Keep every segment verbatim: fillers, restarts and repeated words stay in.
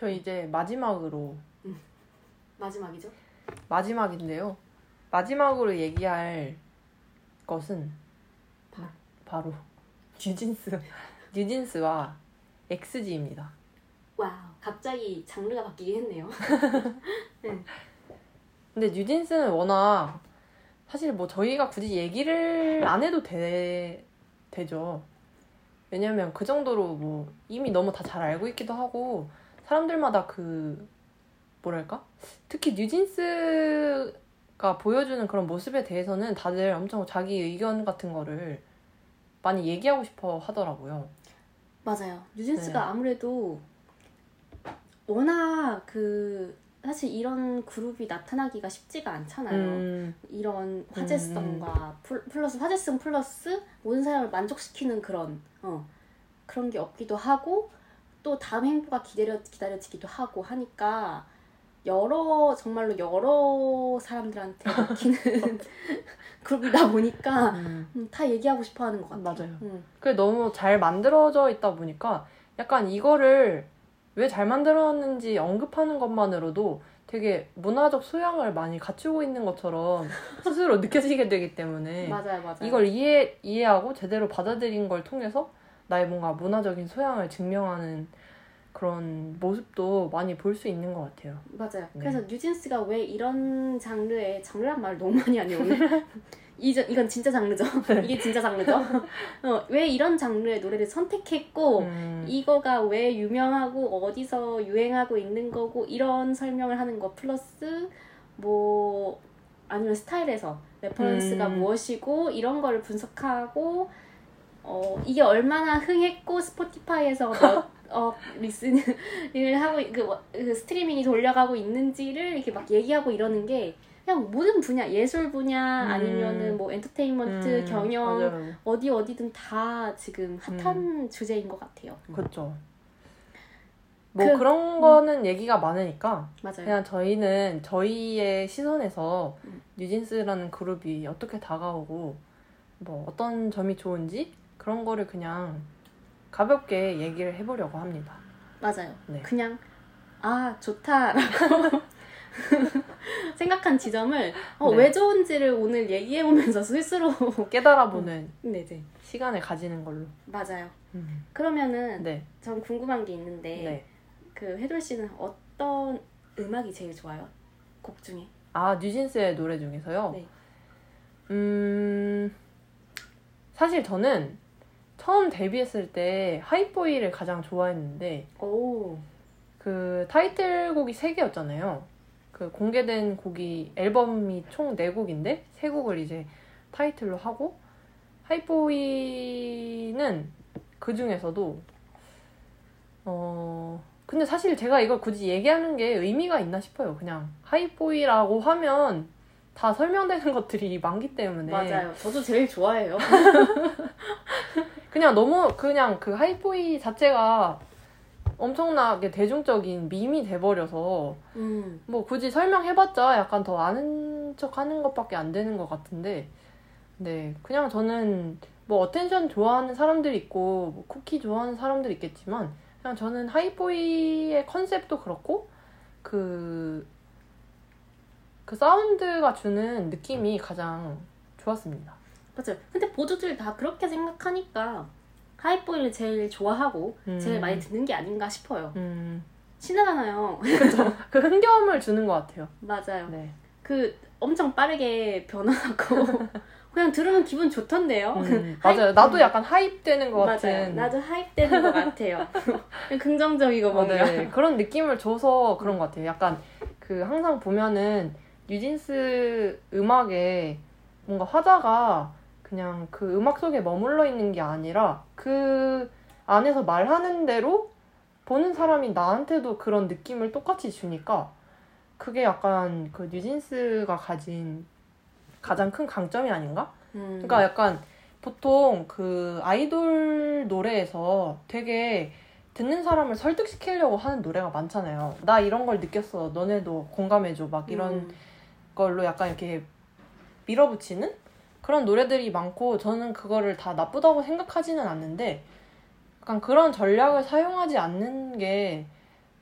저 이제 마지막으로 음. 마지막이죠? 마지막인데요. 마지막으로 얘기할 것은 바, 바로 뉴진스 뉴진스와 엑스지입니다. 와우, 갑자기 장르가 바뀌긴 했네요. 네. 근데 뉴진스는 워낙 사실 뭐 저희가 굳이 얘기를 안 해도 되, 되죠. 왜냐면 그 정도로 뭐 이미 너무 다 잘 알고 있기도 하고 사람들마다 그 뭐랄까? 특히 뉴진스가 보여주는 그런 모습에 대해서는 다들 엄청 자기 의견 같은 거를 많이 얘기하고 싶어 하더라고요. 맞아요. 뉴진스가 네. 아무래도 워낙 그 사실 이런 그룹이 나타나기가 쉽지가 않잖아요. 음. 이런 화제성과 음. 플러스 화제성 플러스 모든 사람을 만족시키는 그런 어 그런 게 없기도 하고 또 다음 행보가 기다려, 기다려지기도 하고 하니까 여러 정말로 여러 사람들한테 먹히는 그룹이다 보니까 음. 다 얘기하고 싶어하는 것 같아요. 맞아요. 음. 그게 너무 잘 만들어져 있다 보니까 약간 이거를 왜 잘 만들었는지 언급하는 것만으로도 되게 문화적 소양을 많이 갖추고 있는 것처럼 스스로 느껴지게 되기 때문에 맞아요, 맞아요. 이걸 이해, 이해하고 제대로 받아들인 걸 통해서 나의 뭔가 문화적인 소양을 증명하는 그런 모습도 많이 볼 수 있는 것 같아요. 맞아요. 네. 그래서 뉴진스가 왜 이런 장르에 장르란 말 너무 많이 하네요 오늘. 이전, 이건 진짜 장르죠. 이게 진짜 장르죠. 어, 왜 이런 장르의 노래를 선택했고 음. 이거가 왜 유명하고 어디서 유행하고 있는 거고 이런 설명을 하는 거 플러스 뭐 아니면 스타일에서 레퍼런스가 음. 무엇이고 이런 거를 분석하고 어, 이게 얼마나 흥했고 스포티파이에서 몇, 어, 리스닝을 하고 그, 그 스트리밍이 돌려가고 있는지를 이렇게 막 얘기하고 이러는 게 그냥 모든 분야, 예술 분야 음. 아니면은 뭐 엔터테인먼트, 음. 경영 맞아요. 어디 어디든 다 지금 핫한 음. 주제인 것 같아요. 그렇죠. 뭐 그, 그런 거는 음. 얘기가 많으니까 맞아요. 그냥 저희는 저희의 시선에서 음. 뉴진스라는 그룹이 어떻게 다가오고 뭐 어떤 점이 좋은지 그런 거를 그냥 가볍게 얘기를 해보려고 합니다. 맞아요. 네. 그냥 아 좋다라고 생각한 지점을 어, 네. 왜 좋은지를 오늘 얘기해보면서 스스로 깨달아보는 네, 네. 시간을 가지는 걸로. 맞아요. 음. 그러면은 네. 전 궁금한 게 있는데 네. 그 해돌 씨는 어떤 음악이 제일 좋아요? 곡 중에? 아 뉴진스의 노래 중에서요? 네. 음 사실 저는 처음 데뷔했을 때 하이보이를 가장 좋아했는데 오. 그 타이틀곡이 세 개였잖아요. 그 공개된 곡이 앨범이 총 네 곡인데 세 곡을 이제 타이틀로 하고 하이보이는 그 중에서도 어 근데 사실 제가 이걸 굳이 얘기하는 게 의미가 있나 싶어요. 그냥 하이보이라고 하면 다 설명되는 것들이 많기 때문에 맞아요. 저도 제일 좋아해요. 그냥 너무 그냥 그 하이보이 자체가 엄청나게 대중적인 밈이 돼버려서 음. 뭐 굳이 설명해봤자 약간 더 아는 척하는 것밖에 안 되는 것 같은데 네 그냥 저는 뭐 어텐션 좋아하는 사람들 있고 뭐 쿠키 좋아하는 사람들 있겠지만 그냥 저는 하이보이의 컨셉도 그렇고 그, 그 사운드가 주는 느낌이 가장 좋았습니다. 맞아요. 근데 모두들 다 그렇게 생각하니까 하이보이를 제일 좋아하고 음. 제일 많이 듣는 게 아닌가 싶어요. 음. 친하잖아요. 그렇죠. 그 흥겨움을 주는 것 같아요. 맞아요. 네. 그 엄청 빠르게 변화하고 그냥 들으면 기분 좋던데요. 음. 맞아요. 나도 약간 하입되는 것 같은. 맞아요. 나도 하입되는 것 같아요. 긍정적이고 뭔가. 어, 네. 그런 느낌을 줘서 그런 것 같아요. 약간 그 항상 보면은 뉴진스 음악에 뭔가 화자가 그냥 그 음악 속에 머물러 있는 게 아니라 그 안에서 말하는 대로 보는 사람이 나한테도 그런 느낌을 똑같이 주니까 그게 약간 그 뉴진스가 가진 가장 큰 강점이 아닌가? 음. 그러니까 약간 보통 그 아이돌 노래에서 되게 듣는 사람을 설득시키려고 하는 노래가 많잖아요. 나 이런 걸 느꼈어. 너네도 공감해줘. 막 이런 음. 걸로 약간 이렇게 밀어붙이는? 그런 노래들이 많고 저는 그거를 다 나쁘다고 생각하지는 않는데 약간 그런 전략을 사용하지 않는 게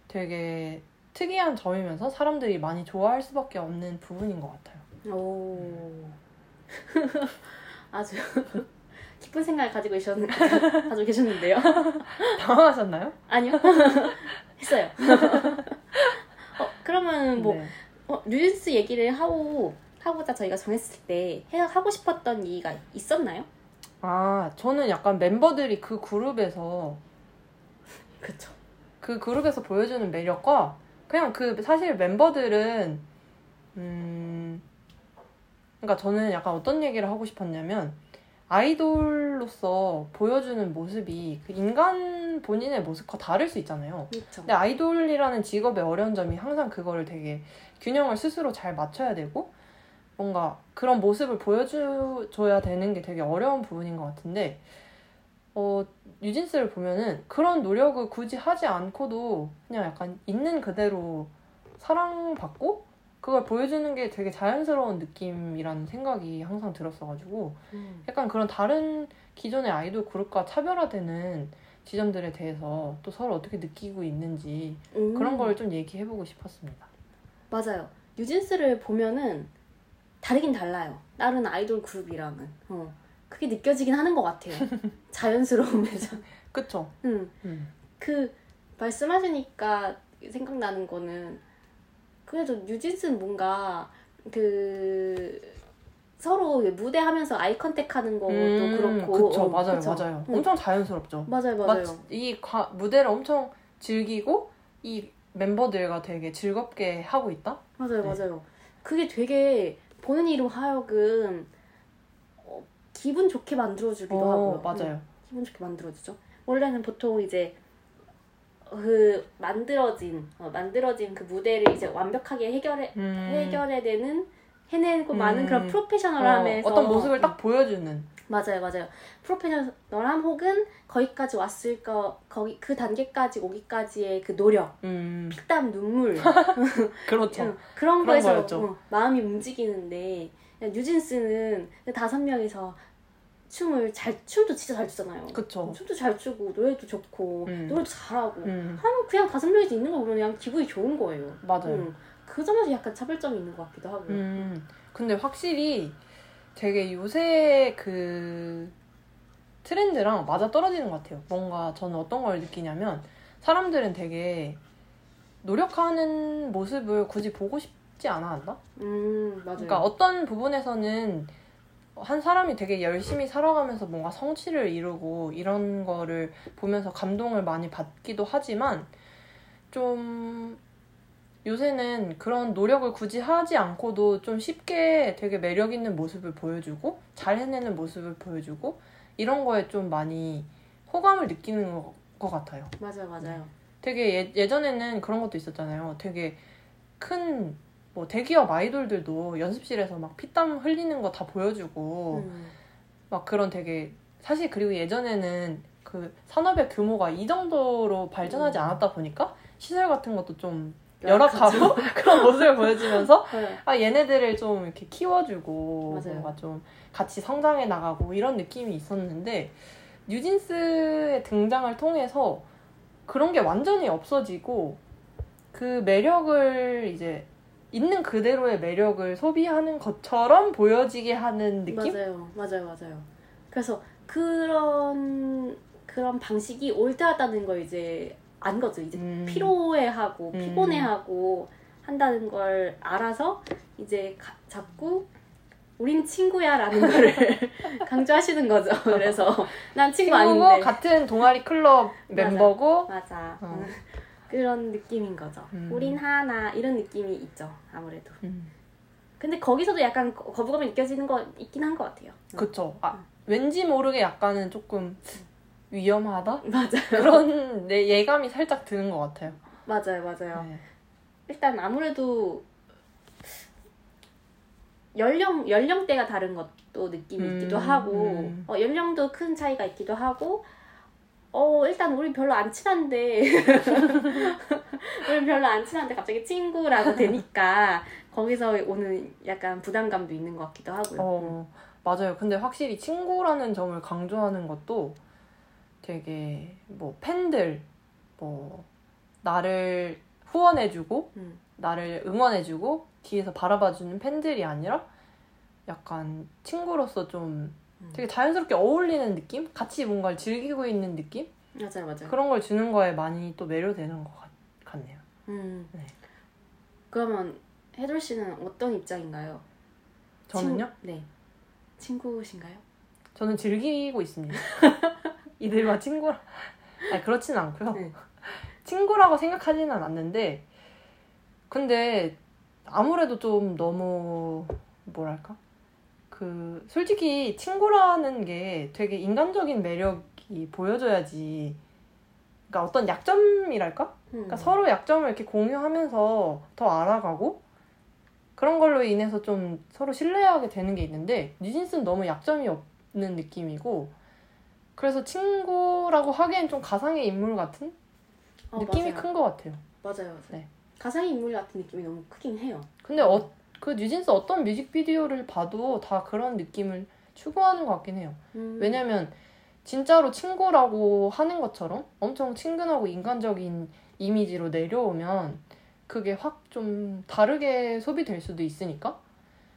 되게 특이한 점이면서 사람들이 많이 좋아할 수밖에 없는 부분인 것 같아요. 오. 아주 기쁜 생각을 가지고 계셨는데, 가지고 계셨는데요. 당황하셨나요? 아니요. 했어요. 어, 그러면 뭐 네. 어, 뉴진스 얘기를 하고 하고자 저희가 정했을 때 하고 싶었던 이유가 있었나요? 아, 저는 약간 멤버들이 그 그룹에서 그쵸. 그 그룹에서 보여주는 매력과 그냥 그 사실 멤버들은 음 그러니까 저는 약간 어떤 얘기를 하고 싶었냐면 아이돌로서 보여주는 모습이 그 인간 본인의 모습과 다를 수 있잖아요. 그쵸. 근데 아이돌이라는 직업의 어려운 점이 항상 그거를 되게 균형을 스스로 잘 맞춰야 되고 뭔가 그런 모습을 보여줘야 되는 게 되게 어려운 부분인 것 같은데 어, 뉴진스를 보면은 그런 노력을 굳이 하지 않고도 그냥 약간 있는 그대로 사랑받고 그걸 보여주는 게 되게 자연스러운 느낌이라는 생각이 항상 들었어가지고 음. 약간 그런 다른 기존의 아이돌 그룹과 차별화되는 지점들에 대해서 또 서로 어떻게 느끼고 있는지 음. 그런 걸 좀 얘기해보고 싶었습니다. 맞아요. 뉴진스를 보면은 다르긴 달라요. 다른 아이돌 그룹이랑은. 어. 그게 느껴지긴 하는 것 같아요. 자연스러움에서. 그쵸. 응. 음. 그, 말씀하시니까 생각나는 거는, 그래도 뉴진스는 뭔가, 그, 서로 무대하면서 아이 컨택 하는 것도 음, 그렇고. 그쵸, 어, 맞아요, 그쵸? 맞아요. 응. 엄청 자연스럽죠. 맞아요, 맞아요. 마치 이 과, 무대를 엄청 즐기고, 이 멤버들과 되게 즐겁게 하고 있다? 맞아요, 네. 맞아요. 그게 되게, 보는 이로 하여금 어, 기분 좋게 만들어주기도 어, 하고요. 맞아요. 응, 기분 좋게 만들어주죠. 원래는 보통 이제 그 만들어진 어, 만들어진 그 무대를 이제 완벽하게 해결해 음. 해결해야 되는 해내고 음. 많은 그런 프로페셔널함에서 어, 어떤 모습을 딱 보여주는. 맞아요, 맞아요. 프로페셔널함 혹은 거기까지 왔을 거 거기 그 단계까지 오기까지의 그 노력, 음. 피땀 눈물, 그렇죠. 응, 그런, 그런 거에서 응, 마음이 움직이는데 뉴진스는 다섯 명이서 춤을 잘 춤도 진짜 잘 추잖아요. 그렇죠. 춤도 잘 추고 노래도 좋고 음. 노래도 잘하고 음. 하면 그냥 다섯 명이서 있는 거 보면 그냥 기분이 좋은 거예요. 맞아요. 응, 그 점에서 약간 차별점이 있는 것 같기도 하고. 음. 근데 확실히. 되게 요새 그 트렌드랑 맞아 떨어지는 것 같아요. 뭔가 저는 어떤 걸 느끼냐면 사람들은 되게 노력하는 모습을 굳이 보고 싶지 않아 한다? 음, 맞아요. 그러니까 어떤 부분에서는 한 사람이 되게 열심히 살아가면서 뭔가 성취를 이루고 이런 거를 보면서 감동을 많이 받기도 하지만 좀 요새는 그런 노력을 굳이 하지 않고도 좀 쉽게 되게 매력 있는 모습을 보여주고 잘 해내는 모습을 보여주고 이런 거에 좀 많이 호감을 느끼는 거, 것 같아요. 맞아요, 맞아요. 되게 예, 예전에는 그런 것도 있었잖아요. 되게 큰 뭐 대기업 아이돌들도 연습실에서 막 피땀 흘리는 거 다 보여주고 음. 막 그런 되게 사실 그리고 예전에는 그 산업의 규모가 이 정도로 발전하지 음. 않았다 보니까 시설 같은 것도 좀 열악하고 그런 모습을 보여주면서 네. 아 얘네들을 좀 이렇게 키워주고 맞아요. 뭔가 좀 같이 성장해 나가고 이런 느낌이 있었는데 뉴진스의 등장을 통해서 그런 게 완전히 없어지고 그 매력을 이제 있는 그대로의 매력을 소비하는 것처럼 보여지게 하는 느낌? 맞아요, 맞아요, 맞아요. 그래서 그런 그런 방식이 올드하다는 걸 이제 안 거죠. 이제 음. 피로해하고 피곤해하고 음. 한다는 걸 알아서 이제 가, 자꾸 우린 친구야라는 거를 강조하시는 거죠. 그래서 난 친구 아닌데 같은 동아리 클럽 멤버고 맞아. 맞아. 어. 그런 느낌인 거죠. 음. 우린 하나 이런 느낌이 있죠. 아무래도. 음. 근데 거기서도 약간 거부감이 느껴지는 거 있긴 한 것 같아요. 그쵸. 아, 음. 왠지 모르게 약간은 조금 위험하다? 맞아요. 그런 내 예감이 살짝 드는 것 같아요. 맞아요, 맞아요. 네. 일단 아무래도 연령, 연령대가 다른 것도 느낌이 음, 있기도 하고 음. 어, 연령도 큰 차이가 있기도 하고 어 일단 우리 별로 안 친한데 우리 별로 안 친한데 갑자기 친구라고 되니까 거기서 오는 약간 부담감도 있는 것 같기도 하고요. 어, 맞아요. 근데 확실히 친구라는 점을 강조하는 것도 되게 뭐 팬들 뭐 나를 후원해주고 음. 나를 응원해주고 뒤에서 바라봐주는 팬들이 아니라 약간 친구로서 좀 음. 되게 자연스럽게 어울리는 느낌? 같이 뭔가를 즐기고 있는 느낌? 맞아요, 맞아요. 그런 걸 주는 거에 많이 또 매료되는 것 같, 같네요. 음. 네. 그러면 혜돌 씨는 어떤 입장인가요? 저는요? 친, 네. 친구신가요? 저는 즐기고 있습니다. 이들과 친구라... 아니, 그렇지는 않고요. 네. 친구라고 생각하지는 않는데 근데 아무래도 좀 너무... 뭐랄까? 그 솔직히 친구라는 게 되게 인간적인 매력이 보여줘야지 그러니까 어떤 약점이랄까? 음. 그러니까 서로 약점을 이렇게 공유하면서 더 알아가고 그런 걸로 인해서 좀 서로 신뢰하게 되는 게 있는데 뉴진스는 너무 약점이 없는 느낌이고 그래서 친구라고 하기엔 좀 가상의 인물 같은 어, 느낌이 큰 것 같아요. 맞아요. 맞아요. 네. 가상의 인물 같은 느낌이 너무 크긴 해요. 근데 어, 그 뉴진스 어떤 뮤직비디오를 봐도 다 그런 느낌을 추구하는 것 같긴 해요. 음. 왜냐면 진짜로 친구라고 하는 것처럼 엄청 친근하고 인간적인 이미지로 내려오면 그게 확 좀 다르게 소비될 수도 있으니까.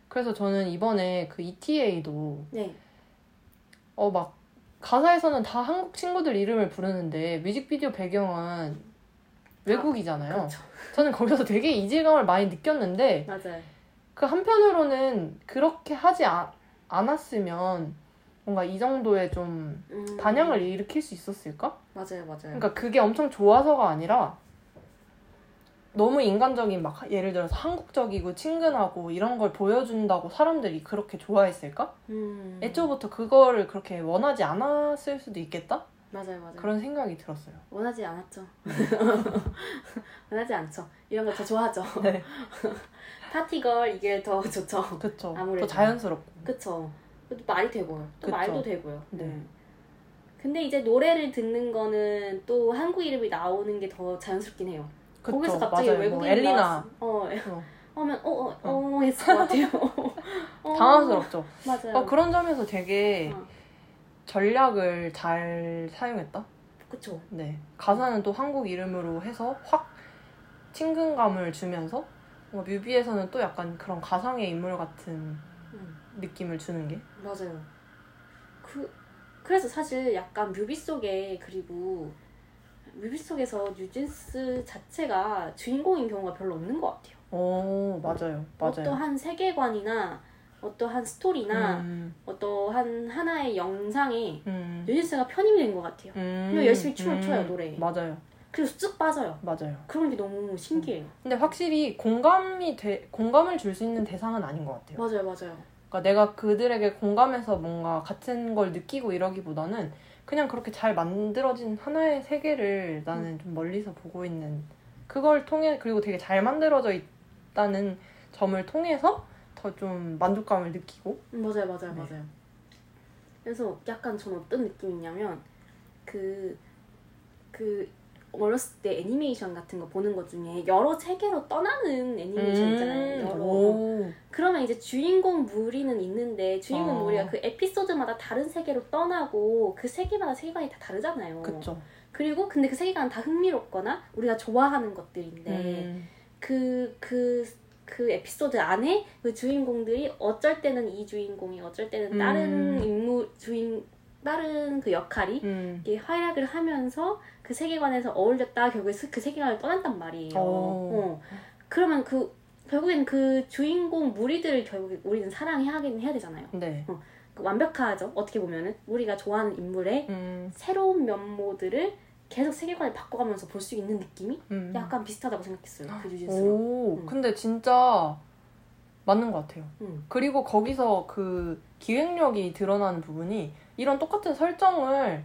그래서 저는 이번에 그 이티에이도 네. 어 막 가사에서는 다 한국 친구들 이름을 부르는데 뮤직비디오 배경은 외국이잖아요. 아, 그렇죠. 저는 거기서 되게 이질감을 많이 느꼈는데 맞아요. 그 한편으로는 그렇게 하지 아, 않았으면 뭔가 이 정도의 좀 음... 반향을 일으킬 수 있었을까? 맞아요, 맞아요. 그러니까 그게 엄청 좋아서가 아니라 너무 인간적인 막 예를 들어서 한국적이고 친근하고 이런 걸 보여준다고 사람들이 그렇게 좋아했을까? 음... 애초부터 그거를 그렇게 원하지 않았을 수도 있겠다? 맞아요, 맞아요. 그런 생각이 들었어요. 원하지 않았죠. 원하지 않죠. 이런 거 더 좋아하죠. 네. 파티걸 이게 더 좋죠. 그쵸. 아무래도. 더 자연스럽고. 그쵸. 또 말이 되고요. 또 그쵸. 말도 되고요. 네. 네. 근데 이제 노래를 듣는 거는 또 한국 이름이 나오는 게 더 자연스럽긴 해요. 그쵸. 거기서 갑자기 맞아요. 외국인 뭐, 엘리나. 어. 어. 하면 어어어 어, 어. 어, 했을 것 같아요. 어. 당황스럽죠. 맞아요. 어, 그런 점에서 되게 어. 전략을 잘 사용했다. 그쵸. 네. 가사는 또 한국 이름으로 해서 확 친근감을 주면서 뭔가 뮤비에서는 또 약간 그런 가상의 인물 같은 음. 느낌을 주는 게 맞아요. 그 그래서 사실 약간 뮤비 속에 그리고 뮤비 속에서 뉴진스 자체가 주인공인 경우가 별로 없는 것 같아요. 오 맞아요, 맞아요. 어떠한 세계관이나 어떠한 스토리나 음. 어떠한 하나의 영상에 음. 뉴진스가 편입이 된 것 같아요. 음. 그리고 열심히 춤을 음. 춰요 노래에. 맞아요. 그래서 쭉 빠져요. 맞아요. 그런 게 너무 신기해요. 근데 확실히 공감이 되, 공감을 줄 수 있는 대상은 아닌 것 같아요. 맞아요, 맞아요. 그러니까 내가 그들에게 공감해서 뭔가 같은 걸 느끼고 이러기보다는 그냥 그렇게 잘 만들어진 하나의 세계를 나는 음. 좀 멀리서 보고 있는 그걸 통해 그리고 되게 잘 만들어져 있다는 점을 통해서 더 좀 만족감을 느끼고. 맞아요, 맞아요, 네. 맞아요. 그래서 약간 전 어떤 느낌이냐면 그 그. 어렸을 때 애니메이션 같은 거 보는 것 중에 여러 세계로 떠나는 애니메이션 음~ 있잖아요. 여러. 그러면 이제 주인공 무리는 있는데 주인공 어. 무리가 그 에피소드마다 다른 세계로 떠나고 그 세계마다 세계관이 다 다르잖아요. 그쵸. 그리고 근데 그 세계관은 다 흥미롭거나 우리가 좋아하는 것들인데 그그 음. 그, 그 에피소드 안에 그 주인공들이 어쩔 때는 이 주인공이 어쩔 때는 다른 음. 인물 주인 다른 그 역할이 음. 활약을 하면서 그 세계관에서 어울렸다 결국에 그 세계관을 떠난단 말이에요. 어. 그러면 그 결국엔 그 주인공 무리들을 결국 우리는 사랑하긴 해야 되잖아요. 네. 어. 그 완벽하죠. 어떻게 보면은 우리가 좋아하는 인물의 음. 새로운 면모들을 계속 세계관을 바꿔가면서 볼 수 있는 느낌이 음. 약간 비슷하다고 생각했어요. 그 뉴진스로. 오, 음. 근데 진짜 맞는 것 같아요. 음. 그리고 거기서 그 기획력이 드러나는 부분이 이런 똑같은 설정을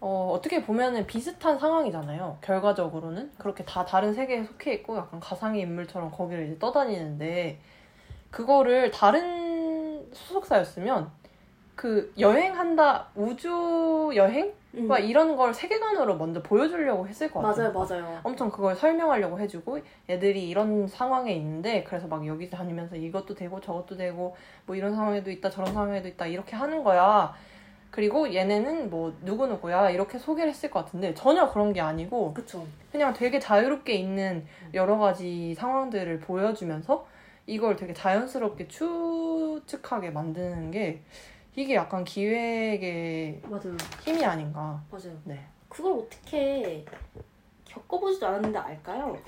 어, 어떻게 보면은 비슷한 상황이잖아요. 결과적으로는 그렇게 다 다른 세계에 속해 있고 약간 가상의 인물처럼 거기를 이제 떠다니는데 그거를 다른 소속사였으면 그 여행한다 우주 여행? 음. 이런 걸 세계관으로 먼저 보여주려고 했을 것 같아요. 맞아요, 맞아요. 엄청 그걸 설명하려고 해주고 애들이 이런 상황에 있는데 그래서 막 여기 다니면서 이것도 되고 저것도 되고 뭐 이런 상황에도 있다 저런 상황에도 있다 이렇게 하는 거야. 그리고 얘네는 뭐 누구누구야 이렇게 소개를 했을 것 같은데 전혀 그런 게 아니고 그쵸. 그냥 되게 자유롭게 있는 여러 가지 상황들을 보여주면서 이걸 되게 자연스럽게 추측하게 만드는 게 이게 약간 기획의 맞아요. 힘이 아닌가. 맞아요. 네. 그걸 어떻게 겪어보지도 않았는데 알까요?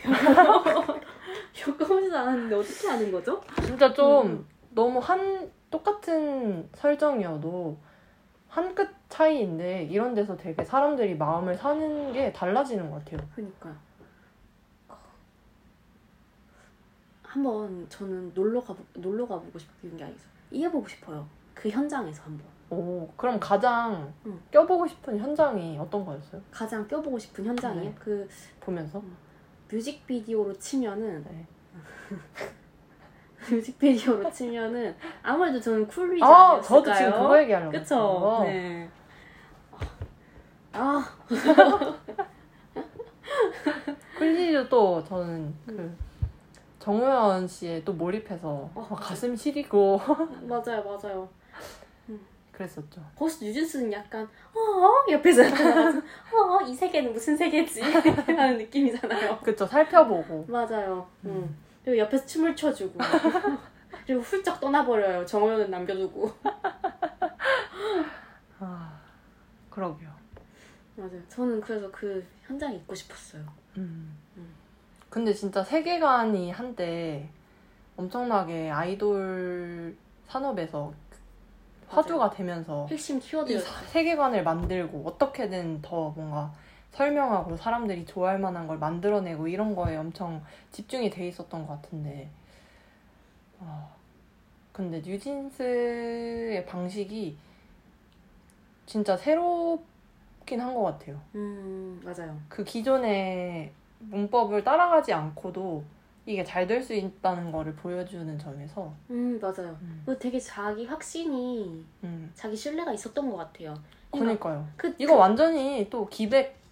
겪어보지도 않았는데 어떻게 아는 거죠? 진짜 좀 음. 너무 한 똑같은 설정이어도 한 끗 차이인데 이런 데서 되게 사람들이 마음을 사는 게 달라지는 것 같아요. 그러니까요. 한번 저는 놀러 가 놀러 가보고 싶은 게 아니죠. 이해보고 싶어요. 그 현장에서 한번. 오, 그럼 가장 응. 껴보고 싶은 현장이 어떤 거였어요? 가장 껴보고 싶은 현장이에요. 네. 그 보면서 음, 뮤직비디오로 치면은. 네. 뮤직비디오로 치면은 아무래도 저는 쿨리지 아, 않을까요? 저도 지금 그거 얘기하려고 그쵸? 네. 아 쿨리지도 또 저는 그 정우현 씨에 또 몰입해서 아, 가슴 시리고 맞아요 맞아요 그랬었죠. 거기서 뉴진스는 약간 어어 옆에서 약간 어어 이 세계는 무슨 세계지? 하는 느낌이잖아요. 그쵸 살펴보고 맞아요 음. 음. 그리고 옆에서 춤을 춰주고 그리고 훌쩍 떠나버려요. 정우현은 남겨두고 아 그러게요. 맞아요. 저는 그래서 그 현장에 있고 싶었어요. 음. 음. 근데 진짜 세계관이 한때 엄청나게 아이돌 산업에서 화두가 맞아요. 되면서 핵심 키워드였죠. 세계관을 만들고 어떻게든 더 뭔가 설명하고 사람들이 좋아할 만한 걸 만들어내고 이런 거에 엄청 집중이 돼 있었던 것 같은데 어, 근데 뉴진스의 방식이 진짜 새롭긴 한 것 같아요. 음 맞아요. 그 기존의 문법을 따라가지 않고도 이게 잘 될 수 있다는 거를 보여주는 점에서 음 맞아요. 음. 되게 자기 확신이 음. 자기 신뢰가 있었던 것 같아요. 그러니까요. 그, 이거 그, 완전히 또 기백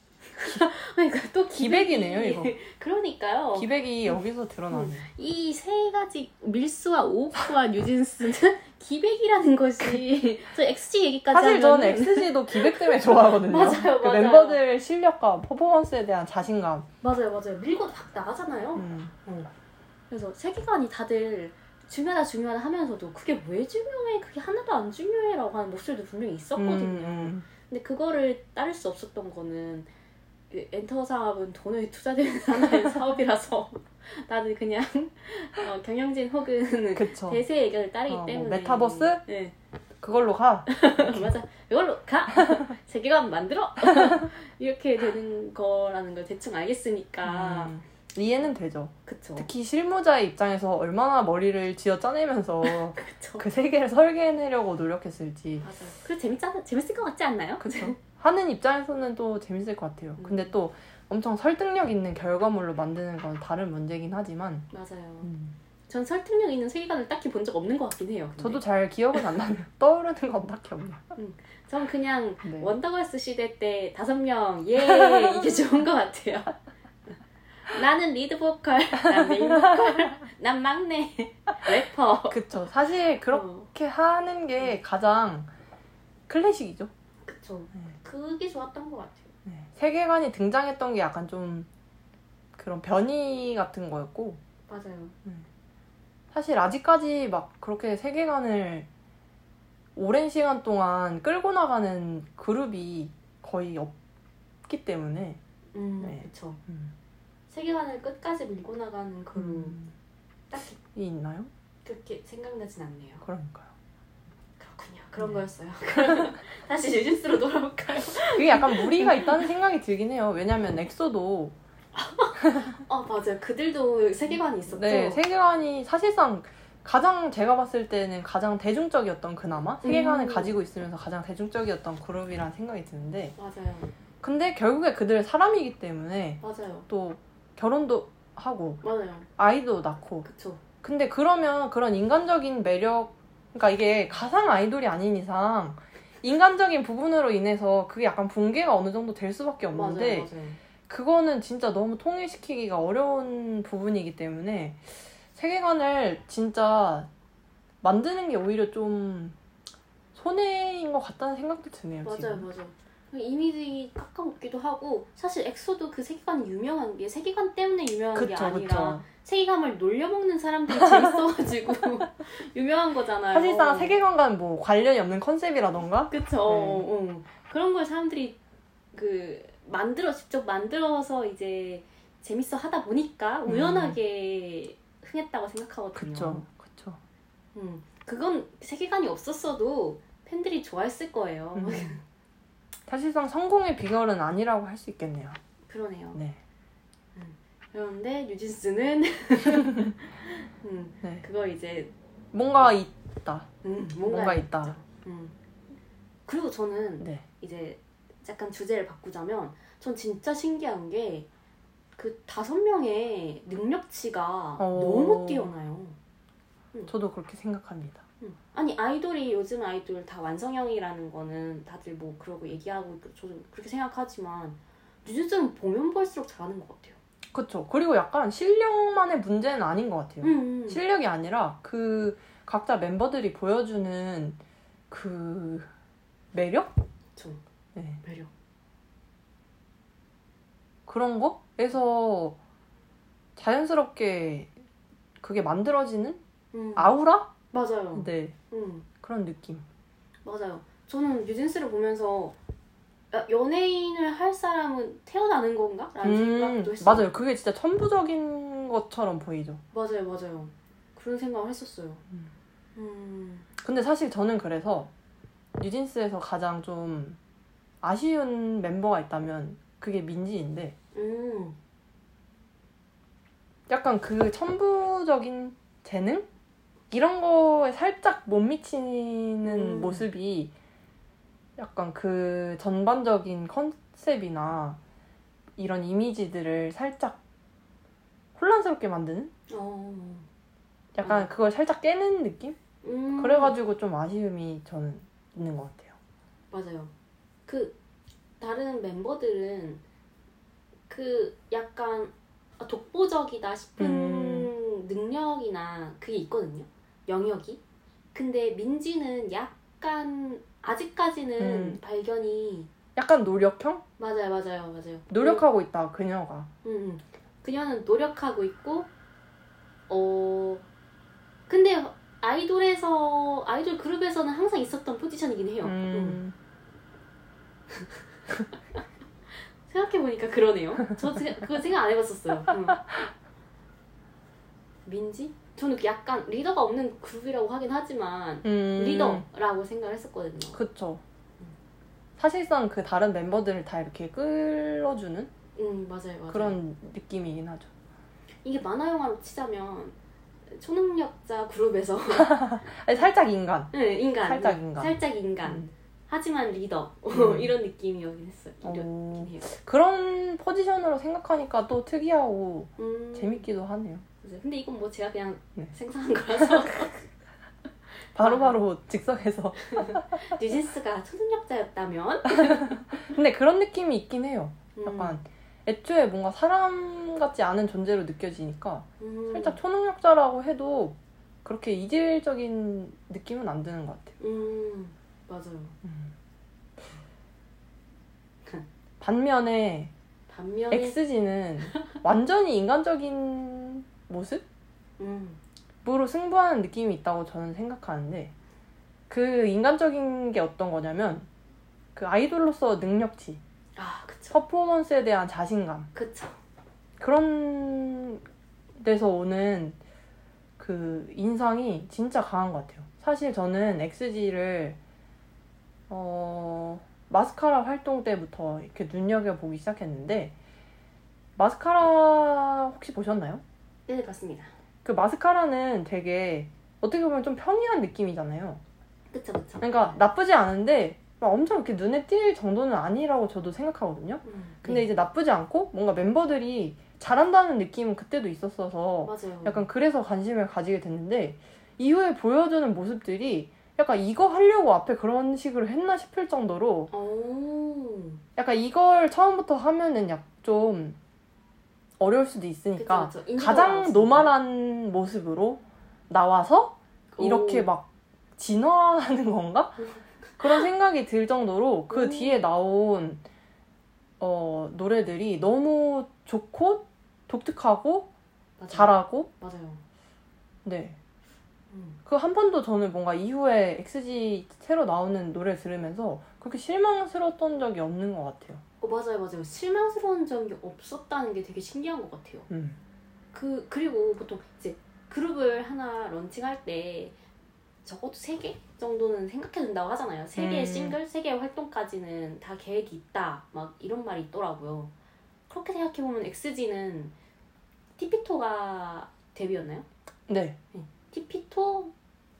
그러니까 또 기백이, 기백이네요 이거. 그러니까요. 기백이 음, 여기서 드러나네. 음, 이 세 가지 밀수와 오프와 뉴진스는 기백이라는 것이 저 엑스지 얘기까지 사실 저는 엑스지도 기백 때문에 좋아하거든요. 맞아요, 그 맞아요. 멤버들 실력과 퍼포먼스에 대한 자신감. 맞아요, 맞아요. 밀고 확 나가잖아요. 음, 음. 그래서 세계관이 다들 중요하다 중요하다 하면서도 그게 왜 중요해? 그게 하나도 안 중요해라고 하는 목소리도 분명히 있었거든요. 음. 근데 그거를 따를 수 없었던 거는 엔터 사업은 돈을 투자되는 하나의 사업이라서 나는 그냥 어, 경영진 혹은 그쵸. 대세 의견을 따르기 어, 때문에 뭐 메타버스? 네. 그걸로 가. 맞아. 이걸로 가. 세계관 만들어. 이렇게 되는 거라는 걸 대충 알겠으니까 음, 이해는 되죠. 그쵸. 특히 실무자의 입장에서 얼마나 머리를 쥐어 짜내면서 그 세계를 설계해내려고 노력했을지. 맞아. 그리고 재밌잖아. 재밌을 것 같지 않나요? 그렇죠. 하는 입장에서는 또 재밌을 것 같아요. 음. 근데 또 엄청 설득력 있는 결과물로 만드는 건 다른 문제긴 하지만 맞아요. 음. 전 설득력 있는 세계관을 딱히 본 적 없는 것 같긴 해요. 근데. 저도 잘 기억은 안 나네요. 떠오르는 건 딱히 없네요. 음. 전 그냥 네. 원더걸스 시대 때 다섯 명 예 이게 좋은 것 같아요. 나는 리드 보컬, 난 메인 보컬, 난 막내, 래퍼. 그쵸. 사실 그렇게 어. 하는 게 가장 클래식이죠. 그쵸. 네. 그게 좋았던 것 같아요. 네. 세계관이 등장했던 게 약간 좀 그런 변이 같은 거였고. 맞아요. 네. 사실 아직까지 막 그렇게 세계관을 오랜 시간 동안 끌고 나가는 그룹이 거의 없기 때문에. 음, 네. 그쵸. 음. 세계관을 끝까지 밀고 나가는 그룹이 음, 딱히 있나요? 그렇게 생각나진 않네요. 그러니까요. 그런 네. 거였어요. 다시 뉴진스로 돌아볼까요? 이게 약간 무리가 있다는 생각이 들긴 해요. 왜냐면 엑소도 어 맞아요. 그들도 세계관이 있었죠. 네, 세계관이 사실상 가장 제가 봤을 때는 가장 대중적이었던 그나마 세계관을 음. 가지고 있으면서 가장 대중적이었던 그룹이라는 생각이 드는데 맞아요. 근데 결국에 그들은 사람이기 때문에 맞아요. 또 결혼도 하고 맞아요. 아이도 낳고 그쵸. 근데 그러면 그런 인간적인 매력 그러니까 이게 가상 아이돌이 아닌 이상 인간적인 부분으로 인해서 그게 약간 붕괴가 어느 정도 될 수밖에 없는데 맞아요, 맞아요. 그거는 진짜 너무 통일시키기가 어려운 부분이기 때문에 세계관을 진짜 만드는 게 오히려 좀 손해인 것 같다는 생각도 드네요. 맞아요, 지금. 맞아요. 이미지 깎아먹기도 하고, 사실 엑소도 그 세계관이 유명한 게 세계관 때문에 유명한 그쵸, 게 아니라 그쵸. 세계관을 놀려먹는 사람들이 재밌어가지고 유명한 거잖아요. 사실상 세계관과는 뭐 관련이 없는 컨셉이라던가? 그쵸. 네. 어, 어. 그런 걸 사람들이 그 만들어, 직접 만들어서 이제 재밌어 하다 보니까 우연하게 음. 흥했다고 생각하거든요. 그쵸, 그쵸. 음. 그건 세계관이 없었어도 팬들이 좋아했을 거예요. 음. 사실상 성공의 비결은 아니라고 할 수 있겠네요. 그러네요. 네. 음. 그런데 뉴진스는 음, 네. 그거 이제 뭔가 있다. 음, 뭔가, 뭔가 있다. 음. 그리고 저는 네. 이제 약간 주제를 바꾸자면, 전 진짜 신기한 게 그 다섯 명의 능력치가 오. 너무 뛰어나요. 음. 저도 그렇게 생각합니다. 음. 아니 아이돌이 요즘 아이돌 다 완성형이라는 거는 다들 뭐 그러고 얘기하고 저도 그렇게 생각하지만, 뉴진스는 보면 볼수록 잘하는 것 같아요. 그렇죠. 그리고 약간 실력만의 문제는 아닌 것 같아요. 음, 음. 실력이 아니라 그 각자 멤버들이 보여주는 그 매력? 그렇죠. 네. 매력. 그런 거에서 자연스럽게 그게 만들어지는 음. 아우라? 맞아요. 네. 음. 그런 느낌. 맞아요. 저는 뉴진스를 보면서 연예인을 할 사람은 태어나는 건가? 라는 음, 생각도 했어요. 맞아요. 그게 진짜 천부적인 것처럼 보이죠. 맞아요. 맞아요. 그런 생각을 했었어요. 음. 음. 근데 사실 저는 그래서 뉴진스에서 가장 좀 아쉬운 멤버가 있다면 그게 민지인데 음. 약간 그 천부적인 재능? 이런 거에 살짝 못 미치는 음. 모습이 약간 그 전반적인 컨셉이나 이런 이미지들을 살짝 혼란스럽게 만드는? 어. 약간 어. 그걸 살짝 깨는 느낌? 음. 그래가지고 좀 아쉬움이 저는 있는 것 같아요. 맞아요. 그 다른 멤버들은 그 약간 독보적이다 싶은 음. 능력이나 그게 있거든요. 영역이. 근데 민지는 약간 아직까지는 음. 발견이 약간 노력형? 맞아요, 맞아요, 맞아요. 노력하고 음. 있다, 그녀가. 음, 음. 그녀는 노력하고 있고, 어 근데 아이돌에서 아이돌 그룹에서는 항상 있었던 포지션이긴 해요. 음. 음. 생각해보니까 그러네요. 저 그거 생각 안 해봤었어요. 음. 민지? 저는 약간 리더가 없는 그룹이라고 하긴 하지만 음. 리더라고 생각을 했었거든요. 그쵸. 음. 사실상 그 다른 멤버들을 다 이렇게 끌어주는 음, 맞아요, 맞아요. 그런 느낌이긴 하죠. 이게 만화 영화로 치자면 초능력자 그룹에서 아니, 살짝 인간. 네, 인간. 살짝 네. 인간. 살짝 인간. 음. 하지만 리더 음. 이런 느낌이었긴 했어요. 어... 그런 포지션으로 생각하니까 또 특이하고 음... 재밌기도 하네요. 근데 이건 뭐 제가 그냥 네. 생산한 거라서 바로바로 즉석에서 뉴진스가 초능력자였다면? 근데 그런 느낌이 있긴 해요. 약간 애초에 뭔가 사람 같지 않은 존재로 느껴지니까 음... 살짝 초능력자라고 해도 그렇게 이질적인 느낌은 안 드는 것 같아요. 음... 맞아요. 음. 반면에, 반면에 엑스지는 완전히 인간적인 모습으로 음. 승부하는 느낌이 있다고 저는 생각하는데, 그 인간적인 게 어떤 거냐면 그 아이돌로서 능력치, 아, 그쵸. 퍼포먼스에 대한 자신감, 그쵸. 그런 데서 오는 그 인상이 진짜 강한 것 같아요. 사실 저는 엑스지를 어, 마스카라 활동 때부터 이렇게 눈여겨보기 시작했는데, 마스카라 혹시 보셨나요? 네, 봤습니다. 그 마스카라는 되게 어떻게 보면 좀 평이한 느낌이잖아요. 그쵸, 그쵸. 그러니까 나쁘지 않은데 막 엄청 이렇게 눈에 띌 정도는 아니라고 저도 생각하거든요. 음, 근데 네. 이제 나쁘지 않고 뭔가 멤버들이 잘한다는 느낌은 그때도 있었어서 맞아요. 약간 그래서 관심을 가지게 됐는데, 이후에 보여주는 모습들이 약간 이거 하려고 앞에 그런 식으로 했나 싶을 정도로 오. 약간 이걸 처음부터 하면은 약 좀 어려울 수도 있으니까 그쵸, 그쵸. 가장 노멀한 모습으로 나와서 오. 이렇게 막 진화하는 건가? 그런 생각이 들 정도로 그 음. 뒤에 나온 어, 노래들이 너무 좋고 독특하고 맞아요. 잘하고 맞아요. 네. 음. 그 한 번도 저는 뭔가 이후에 엑스지 새로 나오는 노래 들으면서 그렇게 실망스러웠던 적이 없는 것 같아요. 어, 맞아요, 맞아요. 실망스러운 적이 없었다는 게 되게 신기한 것 같아요. 음. 그 그리고 보통 이제 그룹을 하나 런칭할 때 적어도 세 개 정도는 생각해둔다고 하잖아요. 세 개의 음. 싱글, 세 개의 활동까지는 다 계획이 있다 막 이런 말이 있더라고요. 그렇게 생각해보면 엑스지는 티피토가 데뷔였나요? 네. 네. 티피토,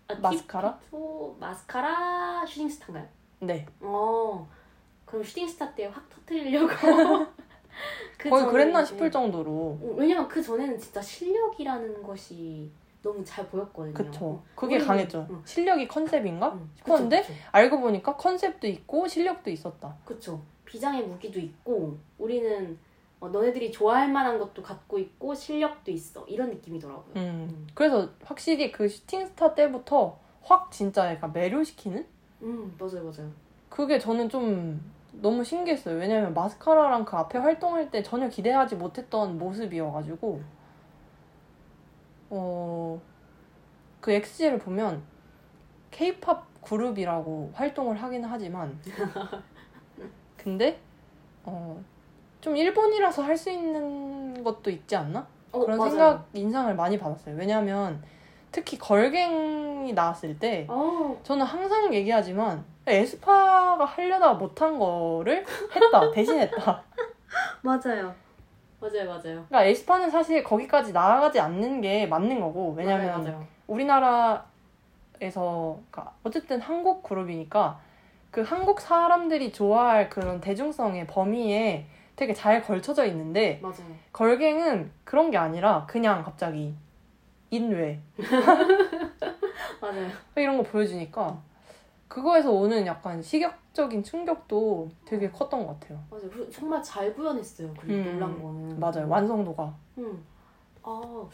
아, 마스카라? 티피토, 마스카라, 슈팅스타인가요? 네. 어, 그럼 슈팅스타 때 확 터뜨리려고 그 거의 그랬나 싶을 정도로. 왜냐면 그 전에는 진짜 실력이라는 것이 너무 잘 보였거든요. 그쵸. 그게 우리, 강했죠. 응. 실력이 컨셉인가? 응. 싶었는데 그쵸, 그쵸. 알고 보니까 컨셉도 있고 실력도 있었다. 그쵸. 비장의 무기도 있고 우리는 어, 너네들이 좋아할 만한 것도 갖고 있고 실력도 있어. 이런 느낌이더라고요. 음. 음. 그래서 확실히 그 슈팅스타 때부터 확 진짜 약간 매료시키는? 음, 맞아요. 맞아요. 그게 저는 좀 너무 신기했어요. 왜냐면 마스카라랑 그 앞에 활동할 때 전혀 기대하지 못했던 모습이어가지고 어, 그 엑스지를 보면 K-팝 그룹이라고 활동을 하긴 하지만 근데 어, 좀 일본이라서 할 수 있는 것도 있지 않나? 어, 그런 맞아요. 생각, 인상을 많이 받았어요. 왜냐면 특히 걸갱이 나왔을 때 오. 저는 항상 얘기하지만 에스파가 하려다 못한 거를 했다. 대신했다. 맞아요. 맞아요. 맞아요. 그러니까 에스파는 사실 거기까지 나아가지 않는 게 맞는 거고 왜냐면 맞아요, 맞아요. 우리나라에서 그러니까 어쨌든 한국 그룹이니까 그 한국 사람들이 좋아할 그런 대중성의 범위에 되게 잘 걸쳐져 있는데 맞아요. 걸갱은 그런 게 아니라 그냥 갑자기 인외 맞아요. 이런 거 보여주니까 그거에서 오는 약간 시각적인 충격도 되게 컸던 것 같아요. 맞아요. 정말 잘 구현했어요. 그리고 음, 놀란 거는. 맞아요. 완성도가. 음. 아,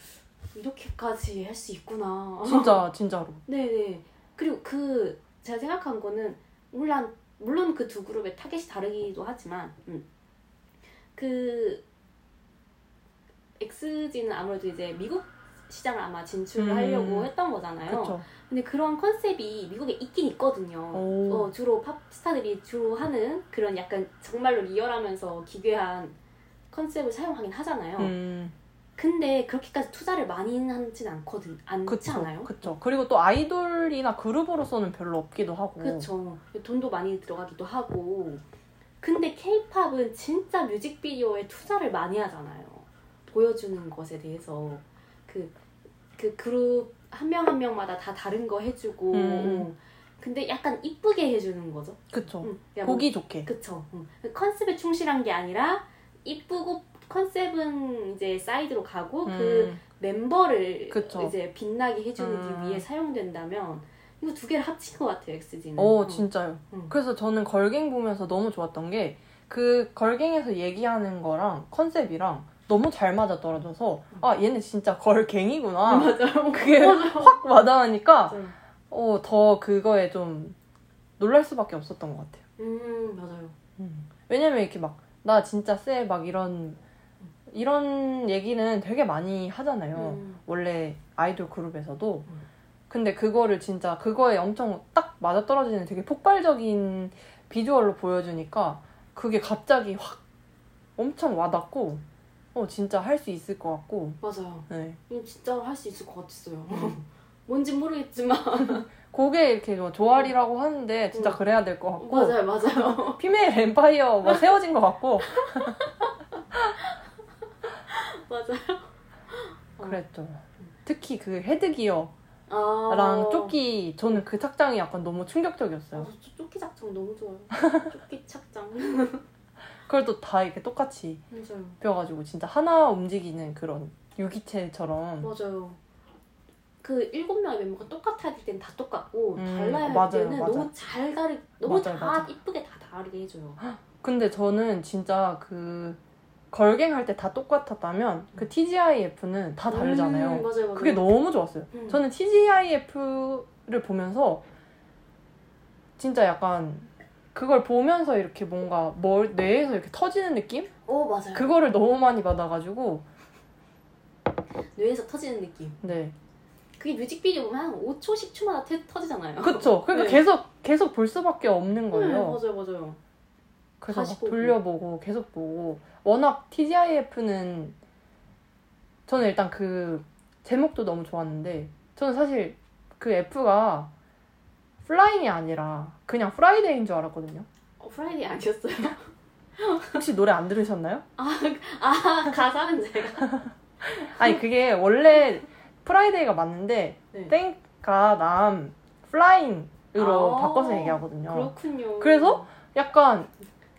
이렇게까지 할 수 있구나. 진짜, 진짜로. 네네. 그리고 그 제가 생각한 거는 물론, 물론 그 두 그룹의 타겟이 다르기도 하지만 음. 그 엑스지는 아무래도 이제 미국 시장을 아마 진출을 하려고 음. 했던 거잖아요. 그쵸. 근데 그런 컨셉이 미국에 있긴 있거든요. 어, 주로 팝스타들이 주로 하는 그런 약간 정말로 리얼하면서 기괴한 컨셉을 사용하긴 하잖아요. 음. 근데 그렇게까지 투자를 많이 하진 않거든, 않지 않아요? 그쵸. 그리고 또 아이돌이나 그룹으로서는 별로 없기도 하고. 그쵸. 돈도 많이 들어가기도 하고. 근데 K-팝은 진짜 뮤직비디오에 투자를 많이 하잖아요. 보여주는 것에 대해서. 그, 그 그룹 한 명 한 명마다 다 다른 거 해주고 음. 근데 약간 이쁘게 해주는 거죠. 그쵸. 응. 보기 뭐, 좋게. 그쵸. 응. 컨셉에 충실한 게 아니라 이쁘고 컨셉은 이제 사이드로 가고 음. 그 멤버를 그쵸. 이제 빛나게 해주는 음. 게 위에 사용된다면 이거 두 개를 합친 것 같아요. 엑스지는. 어, 진짜요. 응. 그래서 저는 걸갱 보면서 너무 좋았던 게 그 걸갱에서 얘기하는 거랑 컨셉이랑 너무 잘 맞아 떨어져서 아 얘는 진짜 걸갱이구나. 맞아요. 그게 맞아요. 확 와닿으니까 어, 더 그거에 좀 놀랄 수밖에 없었던 것 같아요. 음 맞아요. 음. 왜냐면 이렇게 막 나 진짜 쎄 막 이런 이런 얘기는 되게 많이 하잖아요. 음. 원래 아이돌 그룹에서도 음. 근데 그거를 진짜 그거에 엄청 딱 맞아 떨어지는 되게 폭발적인 비주얼로 보여주니까 그게 갑자기 확 엄청 와닿고. 어, 진짜 할 수 있을 것 같고 맞아요. 네. 진짜로 할 수 있을 것 같았어요. 뭔지 모르겠지만 그게 이렇게 뭐 조알이라고 하는데 진짜 응. 그래야 될 것 같고 맞아요. 맞아요. 피메일 엠파이어 뭐 세워진 것 같고 맞아요. 그랬죠. 특히 그 헤드기어랑 아~ 조끼 저는 그 착장이 약간 너무 충격적이었어요. 아, 저 조끼 착장 너무 좋아요. 조끼 착장 그걸 또 다 이렇게 똑같이 맞아요. 벼가지고 진짜 하나 움직이는 그런 유기체처럼 맞아요. 그 일곱 명의 멤버가 똑같아야 될 때는 다 똑같고 음, 달라야 할 맞아요, 때는 맞아요. 너무 잘 다르 너무 맞아요, 다 맞아요. 이쁘게 다 다르게 해줘요. 근데 저는 진짜 그 걸갱할 때 다 똑같았다면 그 티지아이에프는 다 다르잖아요. 음, 맞아요, 맞아요. 그게 너무 좋았어요. 음. 저는 티지아이에프를 보면서 진짜 약간 그걸 보면서 이렇게 뭔가 뭘 뇌에서 이렇게 터지는 느낌? 오, 맞아요. 그거를 너무 많이 받아가지고 뇌에서 터지는 느낌. 네. 그게 뮤직비디오 보면 한 오 초, 십 초마다 태, 터지잖아요. 그쵸. 그러니까 네. 계속 계속 볼 수밖에 없는 거예요. 네, 맞아요, 맞아요. 그래서 막 돌려보고 계속 보고. 워낙 티지아이에프는 저는 일단 그 제목도 너무 좋았는데 저는 사실 그 F가 플라잉이 아니라 그냥 프라이데이인 줄 알았거든요. 어, 프라이데이 아니었어요? 혹시 노래 안 들으셨나요? 아, 아 가사는 제가. 아니 그게 원래 프라이데이가 맞는데 네. 땡가 남 플라잉으로 아, 바꿔서 얘기하거든요. 그렇군요. 그래서 약간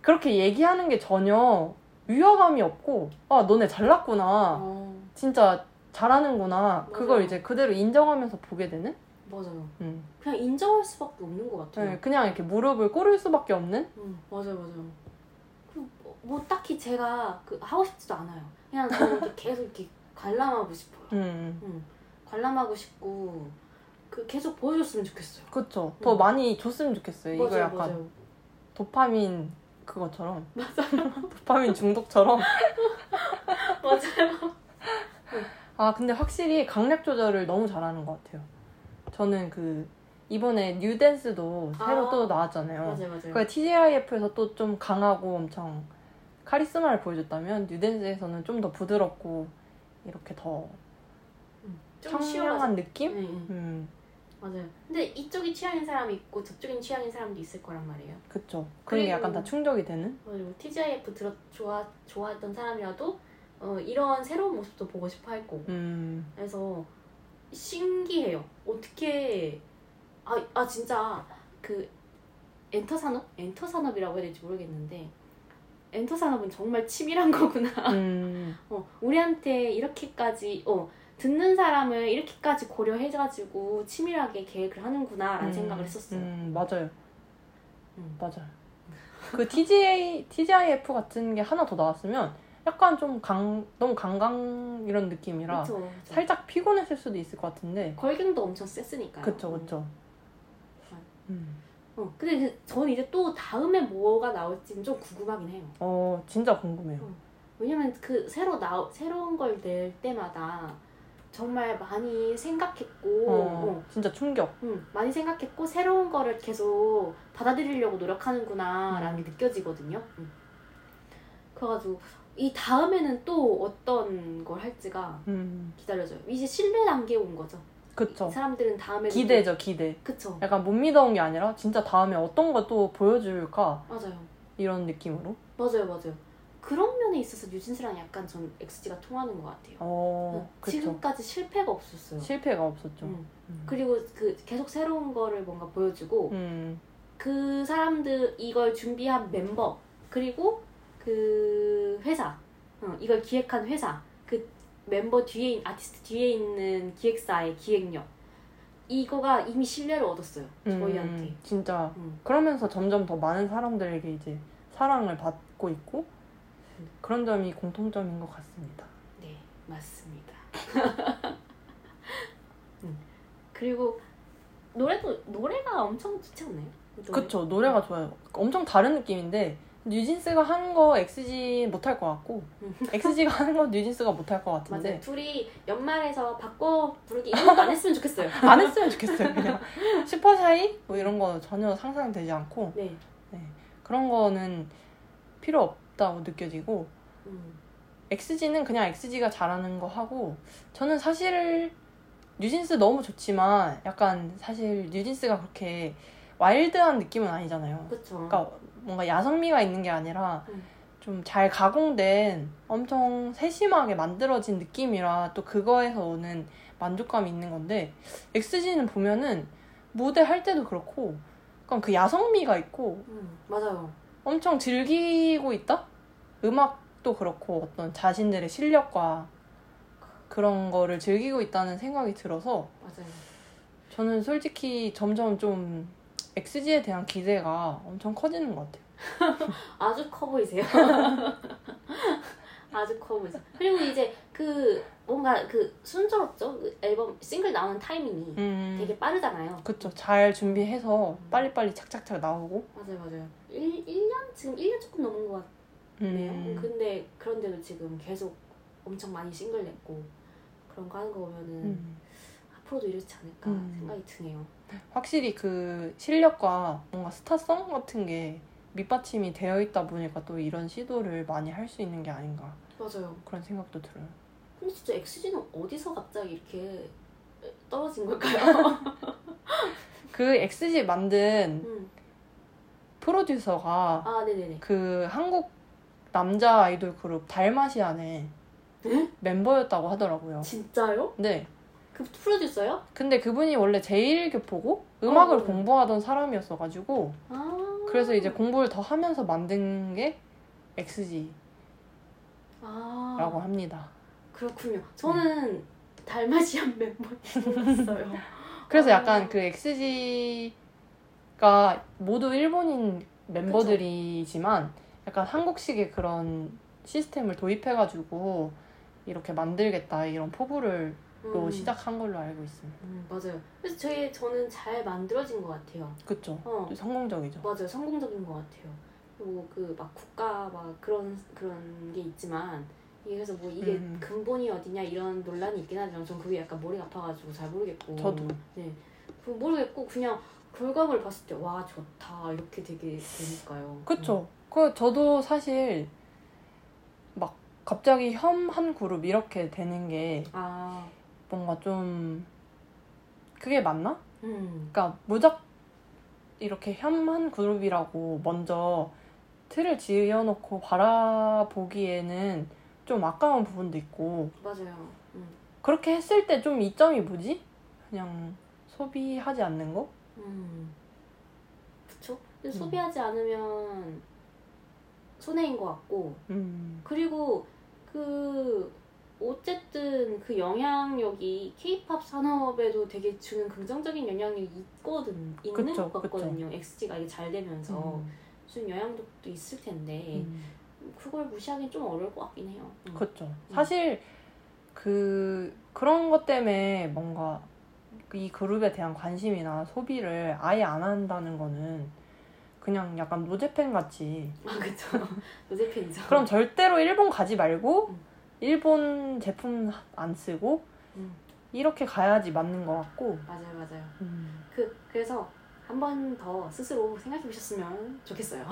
그렇게 얘기하는 게 전혀 위화감이 없고 아 너네 잘났구나. 아. 진짜 잘하는구나. 맞아요. 그걸 이제 그대로 인정하면서 보게 되는? 맞아요. 음. 그냥 인정할 수밖에 없는 것 같아요. 네, 그냥 이렇게 무릎을 꿇을 수밖에 없는? 음, 맞아요, 맞아요. 뭐, 뭐 딱히 제가 그 하고 싶지도 않아요. 그냥 저는 이렇게 계속 이렇게 관람하고 싶어요. 음. 음. 관람하고 싶고 그 계속 보여줬으면 좋겠어요. 그렇죠. 음. 더 많이 줬으면 좋겠어요. 맞아요, 이거 약간 맞아요. 도파민 그것처럼. 맞아요. 도파민 중독처럼. 맞아요. 아 근데 확실히 강약 조절을 너무 잘하는 것 같아요. 저는 그 이번에 뉴댄스도 새로 아~ 또 나왔잖아요. 맞아요, 맞아요. 그러니까 티지아이에프에서 또 좀 강하고 엄청 카리스마를 보여줬다면 뉴댄스에서는 좀 더 부드럽고 이렇게 더 음, 좀 청량한 느낌? 네. 음. 맞아요. 근데 이쪽이 취향인 사람이 있고 저쪽이 취향인 사람도 있을 거란 말이에요. 그쵸. 그게 약간 다 충족이 되는? 맞아요. 티지아이에프 들어, 좋아, 좋아했던 사람이라도 어, 이런 새로운 모습도 보고 싶어 할 거고. 음. 그래서 신기해요. 어떻게 아, 아 진짜 그 엔터산업? 엔터산업이라고 해야 될지 모르겠는데 엔터산업은 정말 치밀한 거구나. 음. 어, 우리한테 이렇게까지 어, 듣는 사람을 이렇게까지 고려해가지고 치밀하게 계획을 하는구나 라는 음. 생각을 했었어요. 음, 맞아요. 음. 맞아요. 그 티지에이, 티지아이에프 같은 게 하나 더 나왔으면 약간 좀 강, 너무 강강 이런 느낌이라 그쵸, 그쵸. 살짝 피곤했을 수도 있을 것 같은데 걸갱도 엄청 셌으니까요. 그쵸 그쵸. 음. 어, 근데 저는 이제 또 다음에 뭐가 나올지는 좀 궁금하긴 해요. 어 진짜 궁금해요. 어. 왜냐면 그 새로 나 새로운 걸 낼 때마다 정말 많이 생각했고 어, 어. 진짜 충격. 응, 많이 생각했고 새로운 거를 계속 받아들이려고 노력하는구나 음. 라는 게 느껴지거든요. 응. 그래가지고 이 다음에는 또 어떤 걸 할지가 음. 기다려져요. 이제 신뢰 단계에 온 거죠. 그쵸. 이 사람들은 다음에 기대죠, 기대. 그쵸. 약간 못 믿어온 게 아니라 진짜 다음에 어떤 걸 또 보여줄까. 맞아요. 이런 느낌으로. 맞아요, 맞아요. 그런 면에 있어서 뉴진스랑 약간 전 엑스지가 통하는 것 같아요. 어, 지금까지 실패가 없었어요. 실패가 없었죠. 음. 음. 그리고 그 계속 새로운 거를 뭔가 보여주고 음. 그 사람들 이걸 준비한 멤버 그리고 그 회사, 어, 이걸 기획한 회사, 그 멤버 뒤에, 아티스트 뒤에 있는 기획사의 기획력 이거가 이미 신뢰를 얻었어요. 음, 저희한테 진짜. 음. 그러면서 점점 더 많은 사람들에게 이제 사랑을 받고 있고 음. 그런 점이 공통점인 것 같습니다. 네, 맞습니다. 음. 그리고 노래도 노래가 엄청 좋지 않나요? 노래? 그쵸, 노래가 좋아요. 엄청 다른 느낌인데 뉴진스가 하는 거 엑스지 못할 것 같고 엑스지가 하는 거 뉴진스가 못할 것 같은데 맞아요. 둘이 연말에서 바꿔 부르기 이런 거 안 했으면 좋겠어요. 안 했으면 좋겠어요. 그냥 슈퍼샤이 뭐 이런 거 전혀 상상되지 않고 네. 네. 그런 거는 필요 없다고 느껴지고 음. 엑스지는 그냥 엑스지가 잘하는 거 하고 저는 사실 뉴진스 너무 좋지만 약간 사실 뉴진스가 그렇게 와일드한 느낌은 아니잖아요. 그쵸. 그러니까 뭔가 야성미가 있는 게 아니라 음. 좀 잘 가공된 엄청 세심하게 만들어진 느낌이라 또 그거에서 오는 만족감이 있는 건데 엑스지는 보면은 무대 할 때도 그렇고 그럼 그 야성미가 있고 음, 맞아요. 엄청 즐기고 있다? 음악도 그렇고 어떤 자신들의 실력과 그런 거를 즐기고 있다는 생각이 들어서 맞아요. 저는 솔직히 점점 좀 엑스지에 대한 기대가 엄청 커지는 것 같아요. 아주 커 보이세요. 아주 커 보이죠. 그리고 이제 그 뭔가 그 순조롭죠. 그 앨범 싱글 나오는 타이밍이 음. 되게 빠르잖아요. 그렇죠. 잘 준비해서 빨리빨리 착착착 나오고. 맞아요, 맞아요. 일 년 지금 일 년 조금 넘은 것 같네요. 음. 근데 그런데도 지금 계속 엄청 많이 싱글 냈고 그런 거 하는 거 보면은 음. 앞으로도 이렇지 않을까 음. 생각이 드네요. 확실히 그 실력과 뭔가 스타성 같은 게 밑받침이 되어 있다 보니까 또 이런 시도를 많이 할 수 있는 게 아닌가. 맞아요. 그런 생각도 들어요. 근데 진짜 엑스지는 어디서 갑자기 이렇게 떨어진 걸까요? 그 엑스지 만든 음. 프로듀서가 아, 네네네. 그 한국 남자 아이돌 그룹 달마시안의 네? 멤버였다고 하더라고요. 진짜요? 네. 그 프로듀서요? 근데 그분이 원래 제일 교포고 음악을 어, 공부하던 사람이었어가지고 아~ 그래서 이제 공부를 더 하면서 만든 게 엑스지라고 아~ 합니다. 그렇군요. 저는 네. 달마시안 멤버인 줄 알았어요. 그래서 아~ 약간 그 엑스지가 모두 일본인 멤버들이지만 그쵸? 약간 한국식의 그런 시스템을 도입해가지고 이렇게 만들겠다 이런 포부를 로 음. 시작한 걸로 알고 있습니다. 음, 맞아요. 그래서 저희, 저는 잘 만들어진 것 같아요. 그쵸. 어. 성공적이죠. 맞아요. 성공적인 것 같아요. 뭐 그 막 국가 막 그런 그런 게 있지만 그래서 뭐 이게 음. 근본이 어디냐 이런 논란이 있긴 하지만 전 그게 약간 머리가 아파가지고 잘 모르겠고. 저도. 네. 모르겠고 그냥 결과물을 봤을 때 와 좋다 이렇게 되게 되니까요. 그쵸. 음. 그 저도 사실 막 갑자기 혐 한 그룹 이렇게 되는 게. 아. 뭔가 좀 그게 맞나? 음. 그러니까 무작 이렇게 혐한 그룹이라고 먼저 틀을 지어놓고 바라보기에는 좀 아까운 부분도 있고 맞아요. 음. 그렇게 했을 때 좀 이점이 뭐지? 그냥 소비하지 않는 거? 음. 그쵸? 근데 음. 소비하지 않으면 손해인 것 같고 음. 그리고 그 어쨌든 그 영향력이 K-팝 산업에도 되게 주는 긍정적인 영향력이 있거든, 있는 그쵸, 것 같거든요. 그쵸. 엑스지가 이게 잘 되면서 음. 주는 영향력도 있을 텐데 음. 그걸 무시하기는 좀 어려울 것 같긴 해요. 음. 그렇죠. 음. 사실 그 그런 것 때문에 뭔가 이 그룹에 대한 관심이나 소비를 아예 안 한다는 거는 그냥 약간 노재팬 같이. 아 그렇죠. 노재팬이죠. 그럼 절대로 일본 가지 말고. 음. 일본 제품 안 쓰고 음. 이렇게 가야지 맞는 것 같고 맞아요 맞아요 음. 그, 그래서 한 번 더 스스로 생각해 보셨으면 좋겠어요.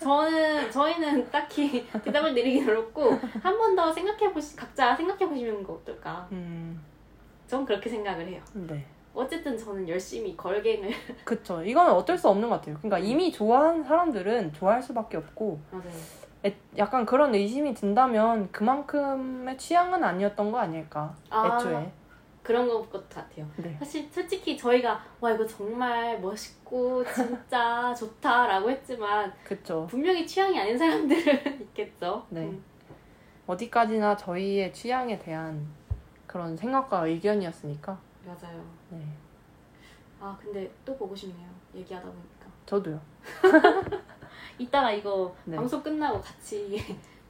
저는, 저희는 딱히 대답을 내리긴 어렵고 한 번 더 생각해 보시, 각자 생각해 보시는 거 어떨까 음. 전 그렇게 생각을 해요. 네. 어쨌든 저는 열심히 걸갱을 그쵸 이건 어쩔 수 없는 것 같아요. 그러니까 이미 좋아하는 사람들은 좋아할 수밖에 없고 맞아요. 약간 그런 의심이 든다면 그만큼의 취향은 아니었던 거 아닐까 아, 애초에 그런 것 같아요. 네. 사실 솔직히 저희가 와 이거 정말 멋있고 진짜 좋다라고 했지만 그쵸. 분명히 취향이 아닌 사람들은 있겠죠. 네. 음. 어디까지나 저희의 취향에 대한 그런 생각과 의견이었으니까 맞아요. 네. 아 근데 또 보고 싶네요. 얘기하다 보니까 저도요. 이따가 이거 네. 방송 끝나고 같이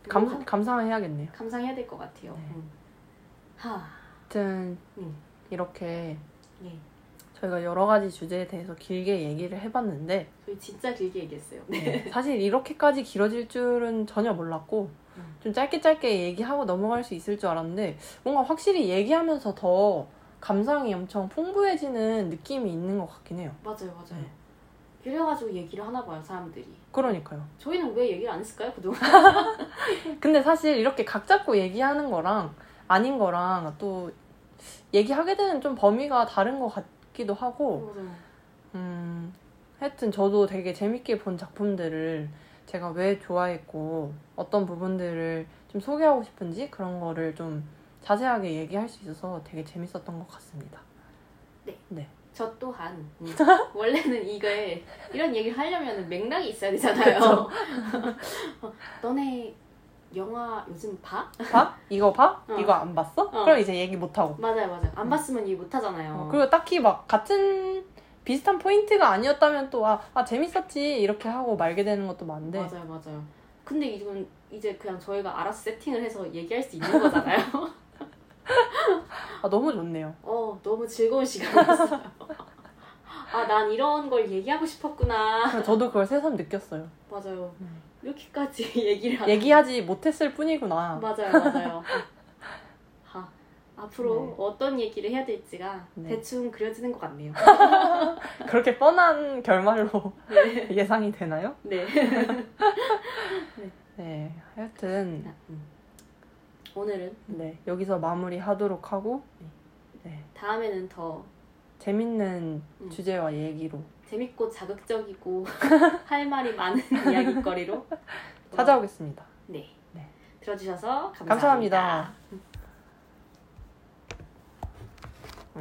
감, 감상해야겠네요. 감상해야 될 것 같아요. 네. 음. 하. 아무튼 음. 이렇게 네. 저희가 여러 가지 주제에 대해서 길게 얘기를 해봤는데 저희 진짜 길게 얘기했어요. 네. 사실 이렇게까지 길어질 줄은 전혀 몰랐고 음. 좀 짧게 짧게 얘기하고 넘어갈 수 있을 줄 알았는데 뭔가 확실히 얘기하면서 더 감상이 엄청 풍부해지는 느낌이 있는 것 같긴 해요. 맞아요. 맞아요. 네. 그래가지고 얘기를 하나 봐요, 사람들이. 그러니까요. 저희는 왜 얘기를 안 했을까요, 그동안? 근데 사실 이렇게 각 잡고 얘기하는 거랑 아닌 거랑 또 얘기하게 되는 좀 범위가 다른 것 같기도 하고 맞아요. 음, 하여튼 저도 되게 재밌게 본 작품들을 제가 왜 좋아했고 어떤 부분들을 좀 소개하고 싶은지 그런 거를 좀 자세하게 얘기할 수 있어서 되게 재밌었던 것 같습니다. 네. 네. 저 또한 원래는 이거에 이런 얘기를 하려면 맥락이 있어야 되잖아요. 너네 영화 요즘 봐? 봐? 이거 봐? 어. 이거 안 봤어? 어. 그럼 이제 얘기 못하고 맞아요 맞아요 안 봤으면 얘기 못하잖아요. 어, 그리고 딱히 막 같은 비슷한 포인트가 아니었다면 또 아, 아 재밌었지 이렇게 하고 말게 되는 것도 많은데 맞아요 맞아요 근데 이건 이제 그냥 저희가 알아서 세팅을 해서 얘기할 수 있는 거잖아요. 아, 너무 좋네요. 어, 너무 즐거운 시간이었어요. 아, 난 이런 걸 얘기하고 싶었구나. 저도 그걸 새삼 느꼈어요. 맞아요. 음. 이렇게까지 얘기를 얘기하지 못했을 뿐이구나. 맞아요, 맞아요. 아, 앞으로 네. 어떤 얘기를 해야 될지가 네. 대충 그려지는 것 같네요. 그렇게 뻔한 결말로 네. 예상이 되나요? 네. 네. 네, 하여튼 오늘은 네 여기서 마무리하도록 하고 네. 다음에는 더 재밌는 음. 주제와 얘기로 재밌고 자극적이고 할 말이 많은 이야깃거리로 찾아오겠습니다. 네, 네. 들어주셔서 감사합니다. 감사합니다.